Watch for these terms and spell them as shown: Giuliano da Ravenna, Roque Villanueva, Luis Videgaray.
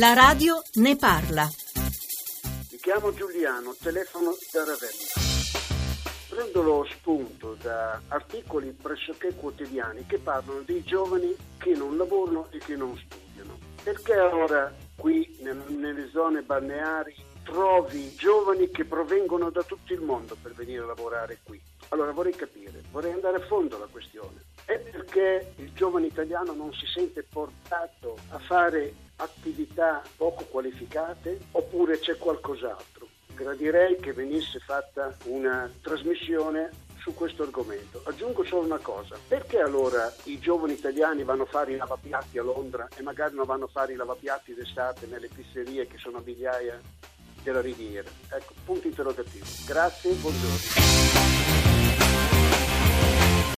La radio ne parla. Mi chiamo Giuliano, telefono da Ravenna. Prendo lo spunto da articoli pressoché quotidiani che parlano dei giovani che non lavorano e che non studiano. Perché ora qui nelle zone balneari trovi giovani che provengono da tutto il mondo per venire a lavorare qui? Allora vorrei capire, vorrei andare a fondo alla questione. È perché il giovane italiano non si sente portato a fare attività poco qualificate, oppure c'è qualcos'altro? Gradirei che venisse fatta una trasmissione su questo argomento. Aggiungo solo una cosa: perché allora i giovani italiani vanno a fare i lavapiatti a Londra e magari non vanno a fare i lavapiatti d'estate nelle pizzerie che sono a migliaia della riviera? Ecco, punto interrogativo. Grazie e buongiorno.